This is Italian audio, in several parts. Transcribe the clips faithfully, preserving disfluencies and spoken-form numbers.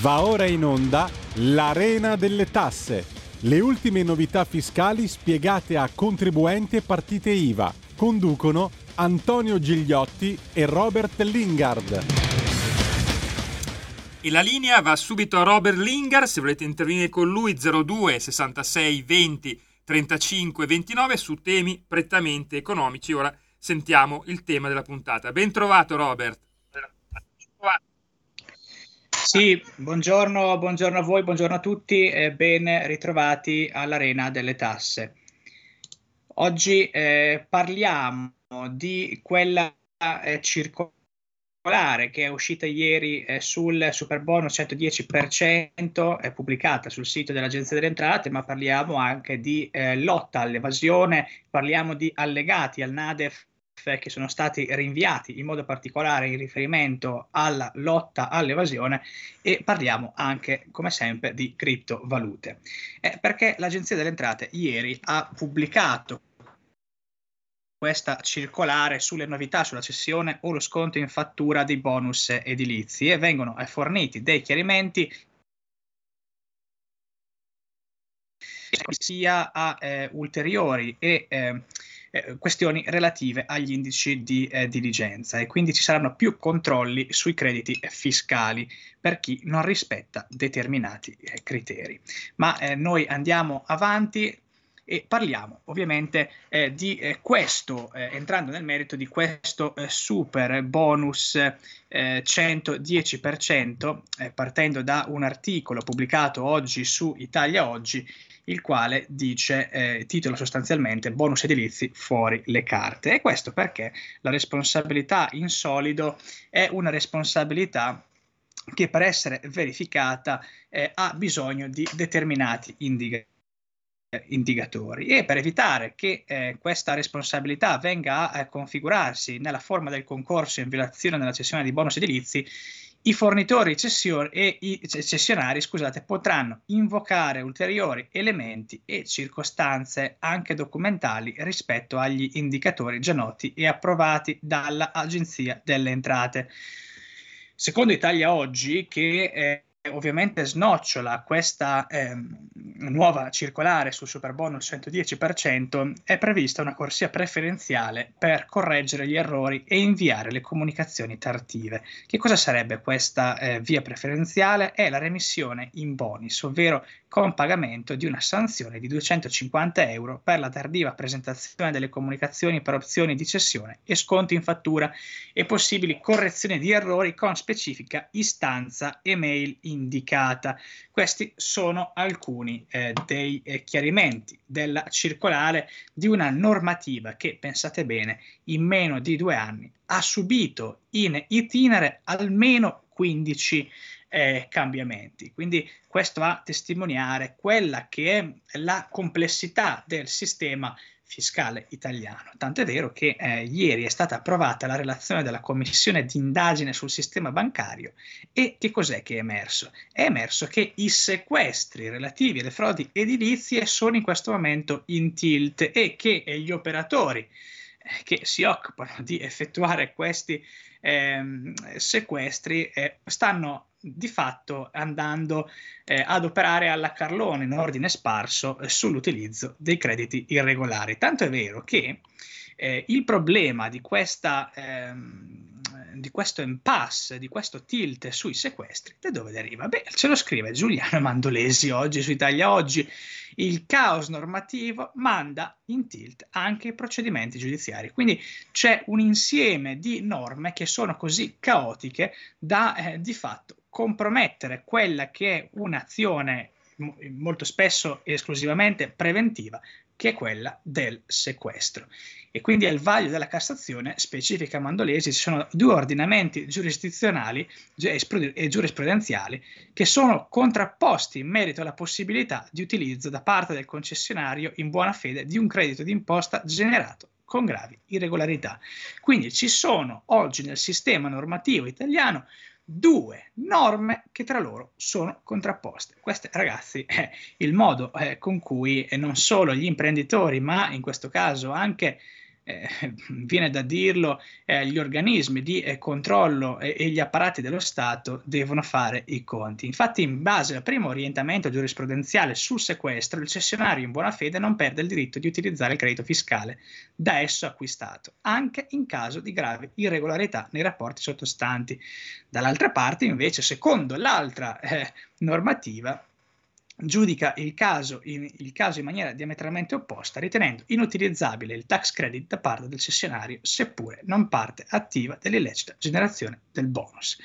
Va ora in onda l'Arena delle Tasse. Le ultime novità fiscali spiegate a contribuenti e partite I V A. Conducono Antonio Gigliotti e Robert Lingard. E la linea va subito a Robert Lingard. Se volete intervenire con lui, zero due sessantasei venti trentacinque ventinove su temi prettamente economici. Ora sentiamo il tema della puntata. Ben trovato, Robert. Sì, buongiorno, buongiorno a voi, buongiorno a tutti e ben ritrovati all'Arena delle Tasse. Oggi eh, parliamo di quella eh, circolare che è uscita ieri eh, sul Superbonus cento dieci per cento, è pubblicata sul sito dell'Agenzia delle Entrate, ma parliamo anche di eh, lotta all'evasione, parliamo di allegati al NADEF che sono stati rinviati in modo particolare in riferimento alla lotta all'evasione, e parliamo anche come sempre di criptovalute, eh, perché l'Agenzia delle Entrate ieri ha pubblicato questa circolare sulle novità sulla cessione o lo sconto in fattura dei bonus edilizi, e vengono forniti dei chiarimenti sia a eh, ulteriori e eh, Eh, questioni relative agli indici di eh, diligenza, e quindi ci saranno più controlli sui crediti fiscali per chi non rispetta determinati eh, criteri. Ma eh, noi andiamo avanti e parliamo ovviamente eh, di eh, questo, eh, entrando nel merito di questo eh, super bonus eh, cento dieci per cento, eh, partendo da un articolo pubblicato oggi su Italia Oggi, il quale dice, eh, titola sostanzialmente bonus edilizi fuori le carte. E questo perché la responsabilità in solido è una responsabilità che per essere verificata eh, ha bisogno di determinati indicatori. indicatori e per evitare che eh, questa responsabilità venga a eh, configurarsi nella forma del concorso in violazione della cessione di bonus edilizi, i fornitori cessio- e i cessionari scusate, potranno invocare ulteriori elementi e circostanze anche documentali rispetto agli indicatori già noti e approvati dall'Agenzia delle Entrate. Secondo Italia Oggi, che eh, ovviamente snocciola questa eh, nuova circolare sul superbonus cento dieci per cento, è prevista una corsia preferenziale per correggere gli errori e inviare le comunicazioni tardive. Che cosa sarebbe questa eh, via preferenziale? È la remissione in bonis, ovvero con pagamento di una sanzione di duecentocinquanta euro per la tardiva presentazione delle comunicazioni per opzioni di cessione e sconti in fattura e possibili correzioni di errori con specifica istanza e mail indicata. Questi sono alcuni eh, dei eh, chiarimenti della circolare di una normativa che, pensate bene, in meno di due anni ha subito in itinere almeno quindici eh, cambiamenti. Quindi questo va a testimoniare quella che è la complessità del sistema fiscale italiano. Tant'è vero che eh, ieri è stata approvata la relazione della commissione d'indagine sul sistema bancario, e che cos'è che è emerso? È emerso che i sequestri relativi alle frodi edilizie sono in questo momento in tilt, e che gli operatori che si occupano di effettuare questi eh, sequestri eh, stanno di fatto andando eh, ad operare alla carlone in ordine sparso eh, sull'utilizzo dei crediti irregolari. Tanto è vero che eh, il problema di questa ehm, di questo impasse, di questo tilt sui sequestri, da dove deriva? Beh, ce lo scrive Giuliano Mandolesi oggi su Italia Oggi. Il caos normativo manda in tilt anche i procedimenti giudiziari. Quindi c'è un insieme di norme che sono così caotiche da eh, di fatto compromettere quella che è un'azione m- molto spesso esclusivamente preventiva, che è quella del sequestro. E quindi al vaglio della Cassazione, specifica Mandolesi, ci sono due ordinamenti giurisdizionali e giurisprudenziali che sono contrapposti in merito alla possibilità di utilizzo da parte del concessionario in buona fede di un credito d'imposta generato con gravi irregolarità. Quindi ci sono oggi nel sistema normativo italiano due norme che tra loro sono contrapposte. Questo, ragazzi, è il modo eh, con cui eh, non solo gli imprenditori, ma in questo caso anche eh, viene da dirlo, eh, gli organismi di eh, controllo e, e gli apparati dello Stato devono fare i conti. Infatti, in base al primo orientamento giurisprudenziale sul sequestro, il cessionario in buona fede non perde il diritto di utilizzare il credito fiscale da esso acquistato, anche in caso di grave irregolarità nei rapporti sottostanti. Dall'altra parte, invece, secondo l'altra eh, normativa, giudica il caso, in, il caso in maniera diametralmente opposta, ritenendo inutilizzabile il tax credit da parte del cessionario, seppure non parte attiva dell'illecita generazione del bonus.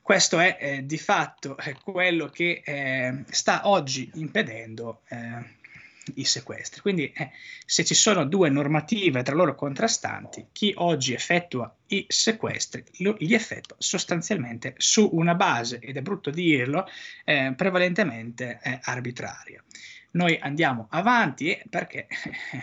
Questo è eh, di fatto eh, quello che eh, sta oggi impedendo eh, i sequestri. Quindi eh, se ci sono due normative tra loro contrastanti, chi oggi effettua i sequestri lo, li effettua sostanzialmente su una base, ed è brutto dirlo, eh, prevalentemente eh, arbitraria. Noi andiamo avanti eh, perché eh,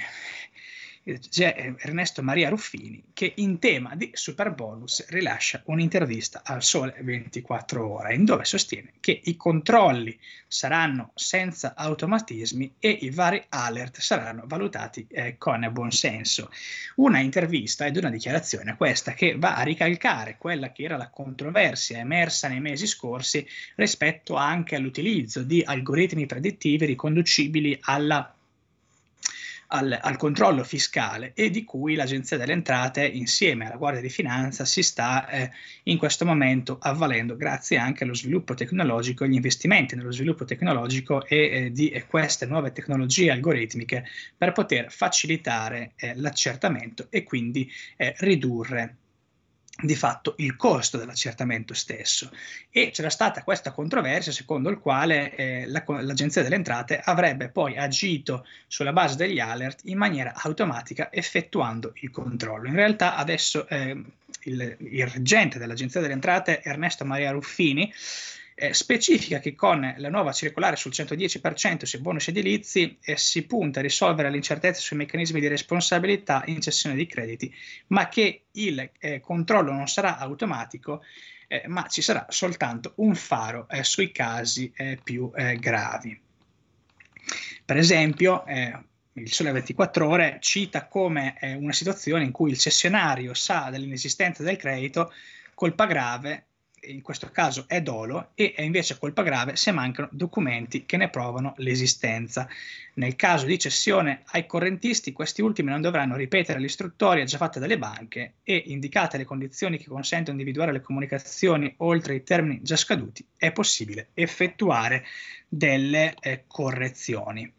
c'è Ernesto Maria Ruffini che in tema di Superbonus rilascia un'intervista al Sole ventiquattro Ore, in dove sostiene che i controlli saranno senza automatismi e i vari alert saranno valutati eh, con buonsenso. Una intervista ed una dichiarazione, questa, che va a ricalcare quella che era la controversia emersa nei mesi scorsi rispetto anche all'utilizzo di algoritmi predittivi riconducibili alla Al, al controllo fiscale, e di cui l'Agenzia delle Entrate insieme alla Guardia di Finanza si sta eh, in questo momento avvalendo, grazie anche allo sviluppo tecnologico e agli investimenti nello sviluppo tecnologico e eh, di e queste nuove tecnologie algoritmiche, per poter facilitare eh, l'accertamento e quindi eh, ridurre di fatto il costo dell'accertamento stesso. E c'era stata questa controversia secondo il quale eh, la, l'Agenzia delle Entrate avrebbe poi agito sulla base degli alert in maniera automatica effettuando il controllo. In realtà adesso eh, il, il reggente dell'Agenzia delle Entrate, Ernesto Maria Ruffini, Eh, specifica che con la nuova circolare sul cento dieci per cento sui bonus edilizi eh, si punta a risolvere l'incertezza sui meccanismi di responsabilità in cessione di crediti, ma che il eh, controllo non sarà automatico, eh, ma ci sarà soltanto un faro eh, sui casi eh, più eh, gravi. Per esempio, eh, il Sole ventiquattro Ore cita come eh, una situazione in cui il cessionario sa dell'inesistenza del credito, colpa grave, in questo caso è dolo, e è invece colpa grave se mancano documenti che ne provano l'esistenza. Nel caso di cessione ai correntisti, questi ultimi non dovranno ripetere l'istruttoria già fatta dalle banche, e indicate le condizioni che consentono di individuare le comunicazioni oltre i termini già scaduti, è possibile effettuare delle eh, correzioni.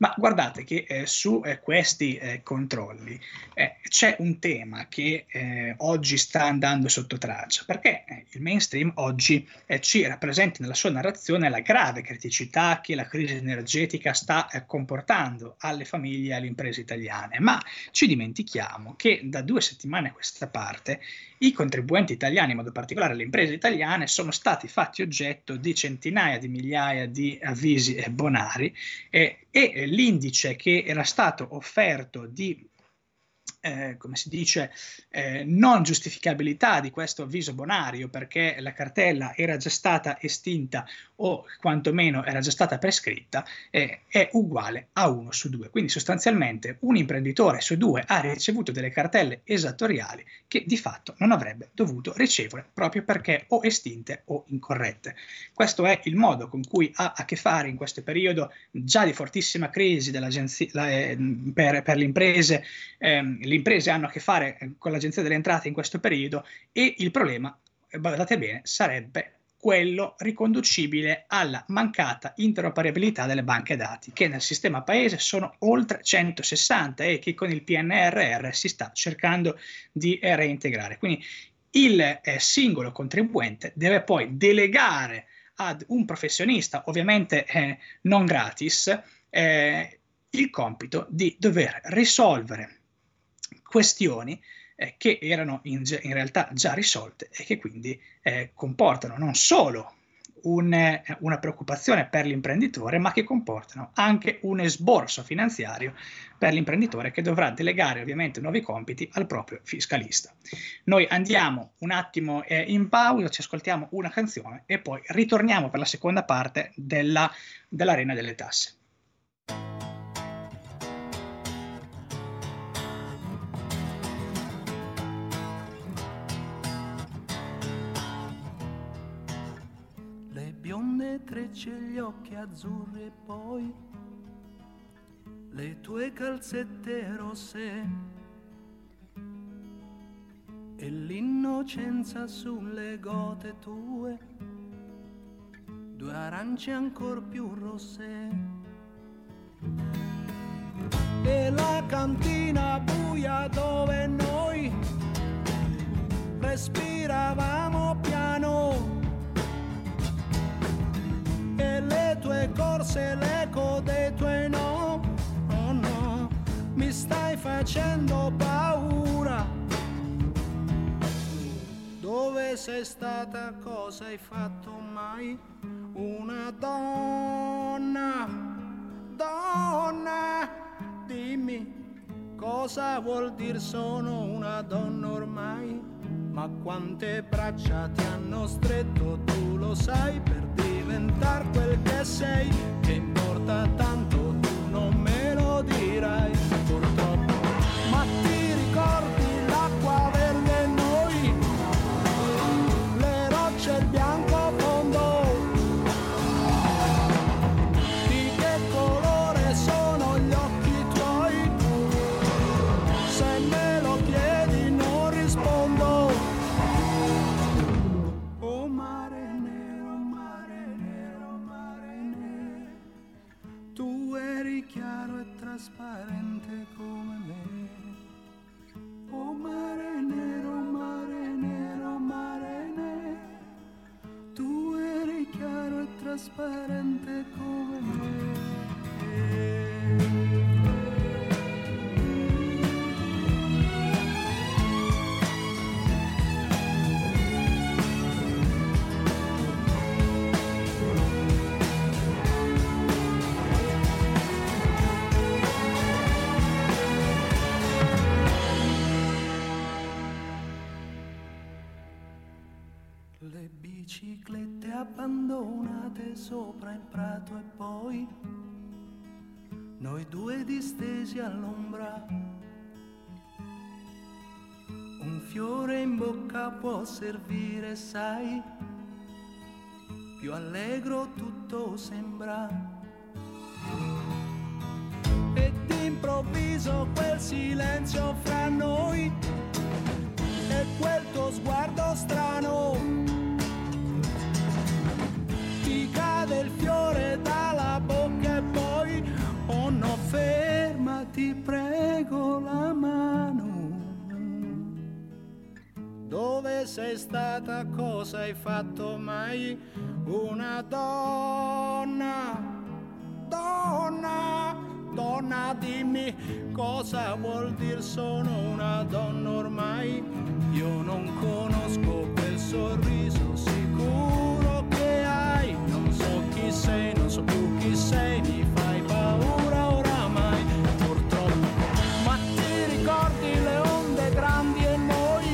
Ma guardate che eh, su eh, questi eh, controlli eh, c'è un tema che eh, oggi sta andando sotto traccia, perché eh, il mainstream oggi eh, ci rappresenta nella sua narrazione la grave criticità che la crisi energetica sta eh, comportando alle famiglie e alle imprese italiane, ma ci dimentichiamo che da due settimane a questa parte i contribuenti italiani, in modo particolare le imprese italiane, sono stati fatti oggetto di centinaia di migliaia di avvisi eh, bonari eh, e l'indice che era stato offerto di, eh, come si dice, eh, non giustificabilità di questo avviso bonario, perché la cartella era già stata estinta o quantomeno era già stata prescritta, eh, è uguale a uno su due. Quindi sostanzialmente un imprenditore su due ha ricevuto delle cartelle esattoriali che di fatto non avrebbe dovuto ricevere, proprio perché o estinte o incorrette. Questo è il modo con cui ha a che fare in questo periodo già di fortissima crisi dell'agenzia, la, eh, per, per le imprese. Eh, le imprese hanno a che fare con l'Agenzia delle Entrate in questo periodo, e il problema, guardate bene, sarebbe quello riconducibile alla mancata interoperabilità delle banche dati, che nel sistema paese sono oltre centosessanta e che con il P N R R si sta cercando di reintegrare. Quindi il eh, singolo contribuente deve poi delegare ad un professionista, ovviamente eh, non gratis, eh, il compito di dover risolvere questioni che erano in, in realtà già risolte, e che quindi eh, comportano non solo un, una preoccupazione per l'imprenditore, ma che comportano anche un esborso finanziario per l'imprenditore, che dovrà delegare ovviamente nuovi compiti al proprio fiscalista. Noi andiamo un attimo eh, in pausa, ci ascoltiamo una canzone e poi ritorniamo per la seconda parte della, dell'arena delle tasse. trecce e gli occhi azzurri e poi le tue calzette rosse e l'innocenza sulle gote tue, due arance ancor più rosse e la cantina buia dove noi respiravamo piano e le tue corse, l'eco dei tuoi no, oh no, mi stai facendo paura. Dove sei stata, cosa hai fatto mai? Una donna, donna, dimmi cosa vuol dir sono una donna ormai? Ma quante braccia ti hanno stretto, tu lo sai, per diventar quel che sei, che importa tanto, tu non me lo dirai purtroppo. Ma ti ricordi l'acqua verde e noi, le rocce e il bianco fondo, di che colore sono gli occhi tuoi? Se me lo chiedi non rispondo. Oh mare nero, mare nero, mare nero, tu eri chiaro e trasparente come me. Oh mare nero, mare nero, mare nero, tu eri chiaro e trasparente come me. Le biciclette abbandonate sopra il prato e poi noi due distesi all'ombra. Un fiore in bocca può servire, sai, più allegro tutto sembra. E d'improvviso quel silenzio fra noi e quel tuo sguardo strano, cade il fiore dalla bocca e poi oh no, ferma ti prego la mano. Dove sei stata, cosa hai fatto mai? Una donna, donna, donna, dimmi cosa vuol dir sono una donna ormai. Io non conosco quel sorriso sicuro che hai, non so chi sei, non so più chi sei, mi fai paura oramai purtroppo. Ma ti ricordi le onde grandi e noi,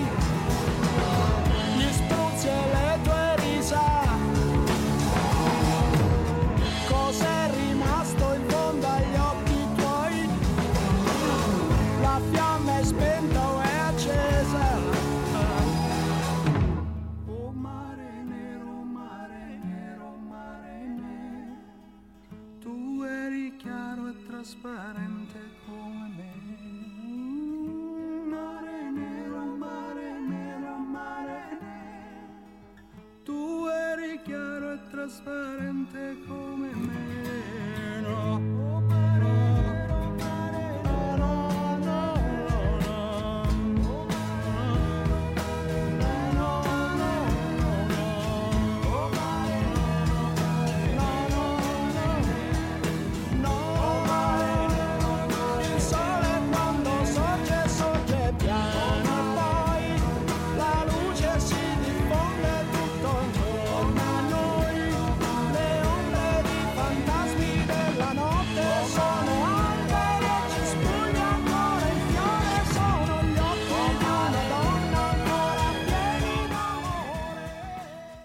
gli spruzzi e le tue risa, cos'è rimasto in fondo agli occhi tuoi? La fiamma è spenta o è accesa? Trasparente come me. Mare nero, mare nero, mare nero, tu eri chiaro e trasparente come me. No, oh, mare nero, mare nero, no, no, no, no, no, no, no, mare nero, no, no, no, no.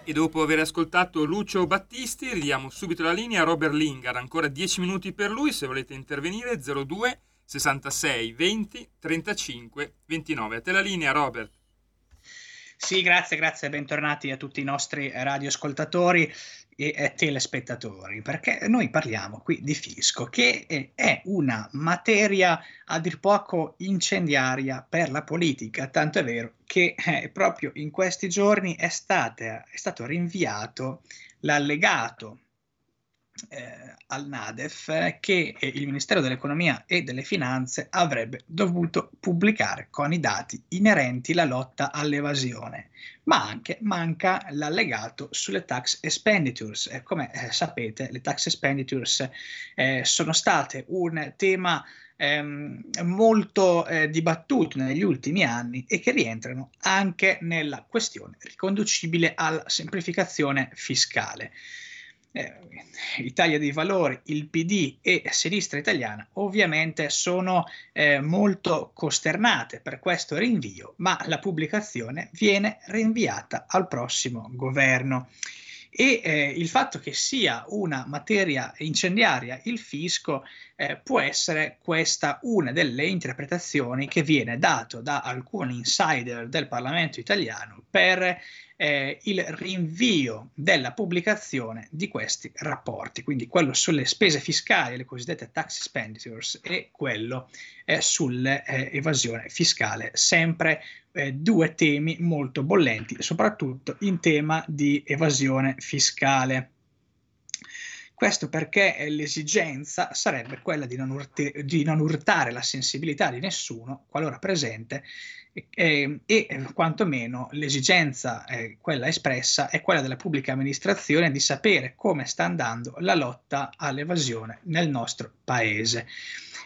E dopo aver ascoltato Lucio Battisti, ridiamo subito la linea a Robert Lingard, ancora dieci minuti per lui, se volete intervenire zero due sessantasei venti trentacinque ventinove. A te la linea, Robert. Sì, grazie, grazie, bentornati a tutti i nostri radioascoltatori. e telespettatori, perché noi parliamo qui di fisco, che è una materia a dir poco incendiaria per la politica, tanto è vero che eh, proprio in questi giorni è, stata, è stato rinviato l'allegato eh, al NADEF che il Ministero dell'Economia e delle Finanze avrebbe dovuto pubblicare con i dati inerenti la lotta all'evasione, ma anche manca l'allegato sulle tax expenditures. Eh, come eh, sapete, le tax expenditures eh, sono state un tema ehm, molto eh, dibattuto negli ultimi anni e che rientrano anche nella questione riconducibile alla semplificazione fiscale. Eh, Italia dei Valori, il P D e Sinistra Italiana ovviamente sono eh, molto costernate per questo rinvio, ma la pubblicazione viene rinviata al prossimo governo. E eh, il fatto che sia una materia incendiaria il fisco eh, può essere questa una delle interpretazioni che viene dato da alcuni insider del Parlamento italiano per Eh, il rinvio della pubblicazione di questi rapporti, quindi quello sulle spese fiscali, le cosiddette tax expenditures, e quello eh, sull'evasione eh, fiscale, sempre eh, due temi molto bollenti, soprattutto in tema di evasione fiscale. Questo perché l'esigenza sarebbe quella di non, urte, di non urtare la sensibilità di nessuno, qualora presente, e, e quantomeno l'esigenza, eh, quella espressa, è quella della pubblica amministrazione di sapere come sta andando la lotta all'evasione nel nostro paese.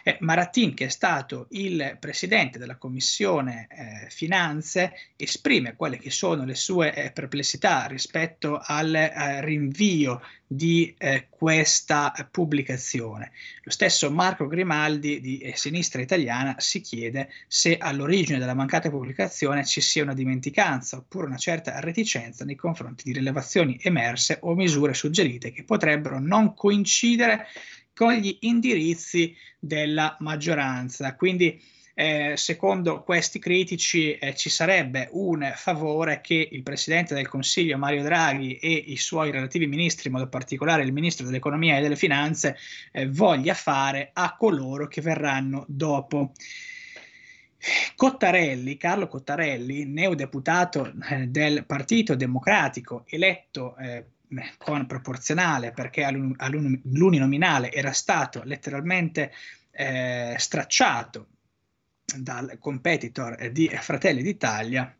Eh, Marattin, che è stato il presidente della Commissione eh, Finanze, esprime quelle che sono le sue eh, perplessità rispetto al eh, rinvio di eh, questa eh, pubblicazione. Lo stesso Marco Grimaldi di eh, Sinistra Italiana si chiede se all'origine della mancata pubblicazione ci sia una dimenticanza oppure una certa reticenza nei confronti di rilevazioni emerse o misure suggerite che potrebbero non coincidere con gli indirizzi della maggioranza. Quindi eh, secondo questi critici eh, ci sarebbe un favore che il Presidente del Consiglio Mario Draghi e i suoi relativi ministri, in modo particolare il Ministro dell'Economia e delle Finanze, eh, voglia fare a coloro che verranno dopo. Cottarelli, Carlo Cottarelli, neodeputato eh, del Partito Democratico, eletto eh, con proporzionale perché all'uninominale era stato letteralmente eh, stracciato dal competitor di Fratelli d'Italia,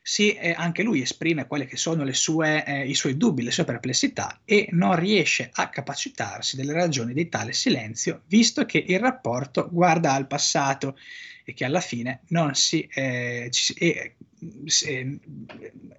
si, eh, anche lui esprime quelle che sono le sue, eh, i suoi dubbi, le sue perplessità, e non riesce a capacitarsi delle ragioni di tale silenzio, visto che il rapporto guarda al passato e che alla fine non si... Eh, ci, eh, E,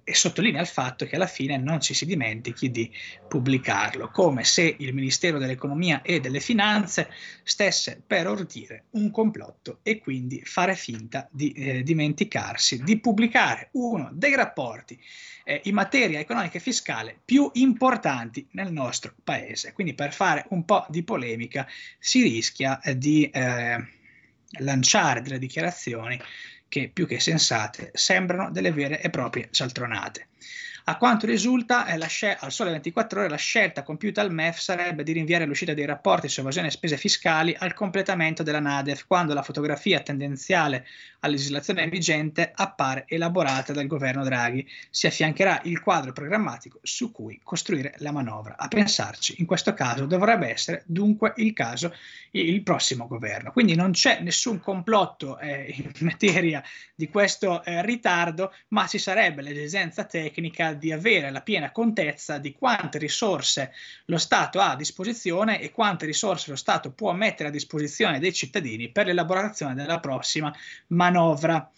e sottolinea il fatto che alla fine non ci si dimentichi di pubblicarlo, come se il Ministero dell'Economia e delle Finanze stesse per ordire un complotto e quindi fare finta di eh, dimenticarsi di pubblicare uno dei rapporti eh, in materia economica e fiscale più importanti nel nostro paese. Quindi, per fare un po' di polemica, si rischia eh, di eh, lanciare delle dichiarazioni che più che sensate sembrano delle vere e proprie cialtronate. A quanto risulta, eh, la al Sole ventiquattro Ore, la scelta compiuta al M E F sarebbe di rinviare l'uscita dei rapporti su evasione e spese fiscali al completamento della NADEF, quando la fotografia tendenziale a legislazione vigente appare elaborata dal governo Draghi. Si affiancherà il quadro programmatico su cui costruire la manovra. A pensarci, in questo caso, dovrebbe essere dunque il caso il prossimo governo. Quindi non c'è nessun complotto eh, in materia di questo eh, ritardo, ma ci sarebbe l'esigenza tecnica di avere la piena contezza di quante risorse lo Stato ha a disposizione e quante risorse lo Stato può mettere a disposizione dei cittadini per l'elaborazione della prossima manovra.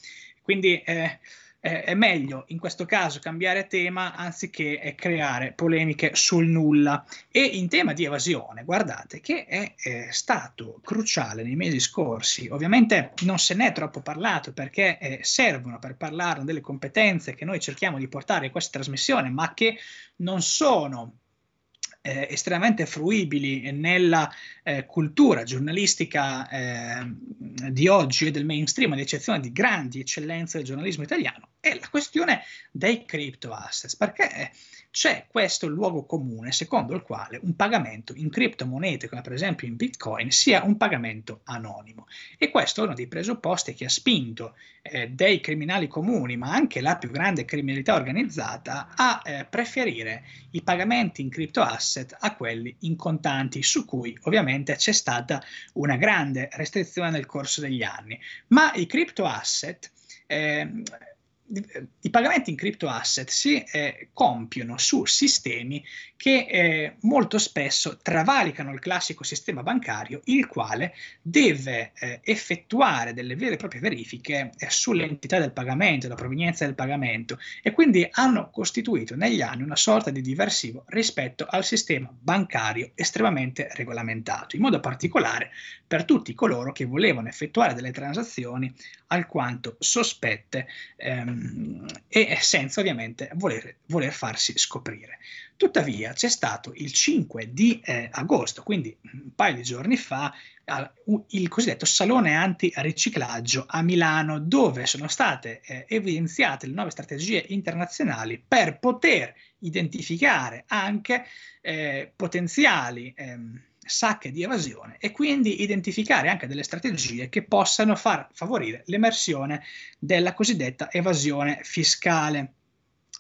Quindi eh, eh, è meglio in questo caso cambiare tema anziché eh, creare polemiche sul nulla. E in tema di evasione, guardate che è eh, stato cruciale nei mesi scorsi. Ovviamente non se n'è troppo parlato perché eh, servono per parlarne delle competenze che noi cerchiamo di portare in questa trasmissione, ma che non sono Eh, estremamente fruibili nella eh, cultura giornalistica eh, di oggi e del mainstream, ad eccezione di grandi eccellenze del giornalismo italiano, è la questione dei crypto assets, perché c'è questo luogo comune secondo il quale un pagamento in criptomonete, come per esempio in Bitcoin, sia un pagamento anonimo, e questo è uno dei presupposti che ha spinto eh, dei criminali comuni, ma anche la più grande criminalità organizzata, a eh, preferire i pagamenti in crypto asset a quelli in contanti, su cui ovviamente c'è stata una grande restrizione nel corso degli anni. Ma i crypto asset eh, I pagamenti in crypto asset si eh, compiono su sistemi che eh, molto spesso travalicano il classico sistema bancario, il quale deve eh, effettuare delle vere e proprie verifiche eh, sull'entità del pagamento, la provenienza del pagamento, e quindi hanno costituito negli anni una sorta di diversivo rispetto al sistema bancario estremamente regolamentato, in modo particolare per tutti coloro che volevano effettuare delle transazioni alquanto sospette ehm, e senza ovviamente voler, voler farsi scoprire. Tuttavia c'è stato il cinque di agosto, quindi un paio di giorni fa, il cosiddetto salone antiriciclaggio a Milano, dove sono state eh, evidenziate le nuove strategie internazionali per poter identificare anche eh, potenziali ehm, sacche di evasione, e quindi identificare anche delle strategie che possano far favorire l'emersione della cosiddetta evasione fiscale.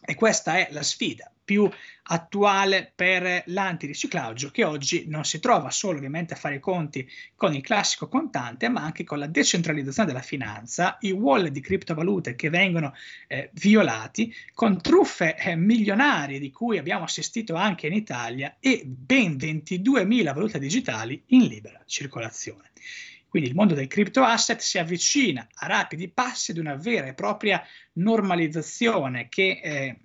E questa è la sfida più attuale per l'antiriciclaggio, che oggi non si trova solo ovviamente a fare i conti con il classico contante, ma anche con la decentralizzazione della finanza, i wallet di criptovalute che vengono eh, violati, con truffe eh, milionarie di cui abbiamo assistito anche in Italia, e ben ventiduemila valute digitali in libera circolazione. Quindi il mondo del crypto asset si avvicina a rapidi passi ad una vera e propria normalizzazione che eh,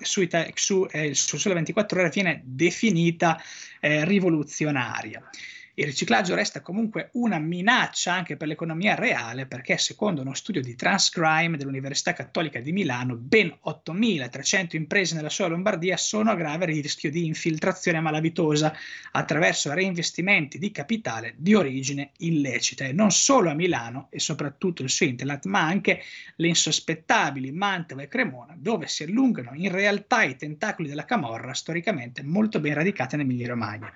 su, su, eh, su Sole ventiquattro Ore viene definita eh, rivoluzionaria. Il riciclaggio resta comunque una minaccia anche per l'economia reale, perché secondo uno studio di Transcrime dell'Università Cattolica di Milano, ben ottomilatrecento imprese nella sola Lombardia sono a grave rischio di infiltrazione malavitosa attraverso reinvestimenti di capitale di origine illecita, e non solo a Milano e soprattutto il suo hinterland, ma anche le insospettabili Mantova e Cremona, dove si allungano in realtà i tentacoli della Camorra, storicamente molto ben radicata in Emilia Romagna.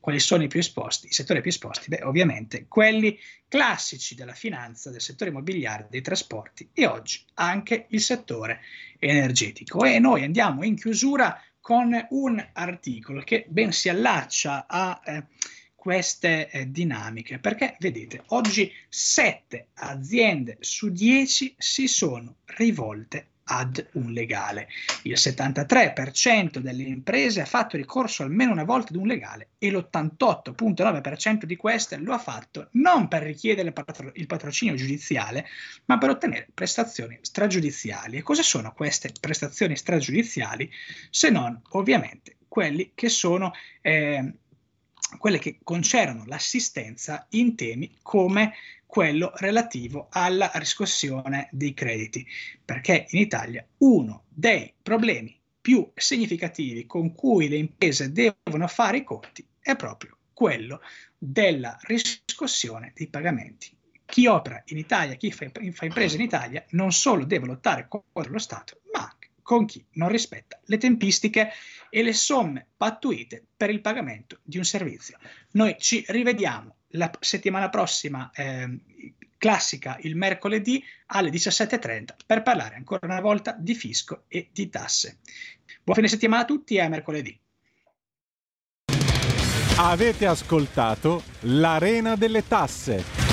Quali sono i più esposti? Settori più esposti? Beh, ovviamente quelli classici della finanza, del settore immobiliare, dei trasporti, e oggi anche il settore energetico. E noi andiamo in chiusura con un articolo che ben si allaccia a eh, queste eh, dinamiche, perché vedete, oggi sette aziende su dieci si sono rivolte ad un legale. Il settantatré per cento delle imprese ha fatto ricorso almeno una volta ad un legale, e l'ottantotto virgola nove per cento di queste lo ha fatto non per richiedere patro- il patrocinio giudiziale, ma per ottenere prestazioni stragiudiziali. E cosa sono queste prestazioni stragiudiziali, se non ovviamente quelli che sono eh, quelle che concernono l'assistenza in temi come quello relativo alla riscossione dei crediti, perché in Italia uno dei problemi più significativi con cui le imprese devono fare i conti è proprio quello della riscossione dei pagamenti. Chi opera in Italia, chi fa, fa imprese in Italia, non solo deve lottare contro lo Stato, ma anche con chi non rispetta le tempistiche e le somme pattuite per il pagamento di un servizio. Noi ci rivediamo la settimana prossima, eh, classica il mercoledì alle diciassette e trenta, per parlare ancora una volta di fisco e di tasse. Buon fine settimana a tutti e a mercoledì. Avete ascoltato l'Arena delle Tasse.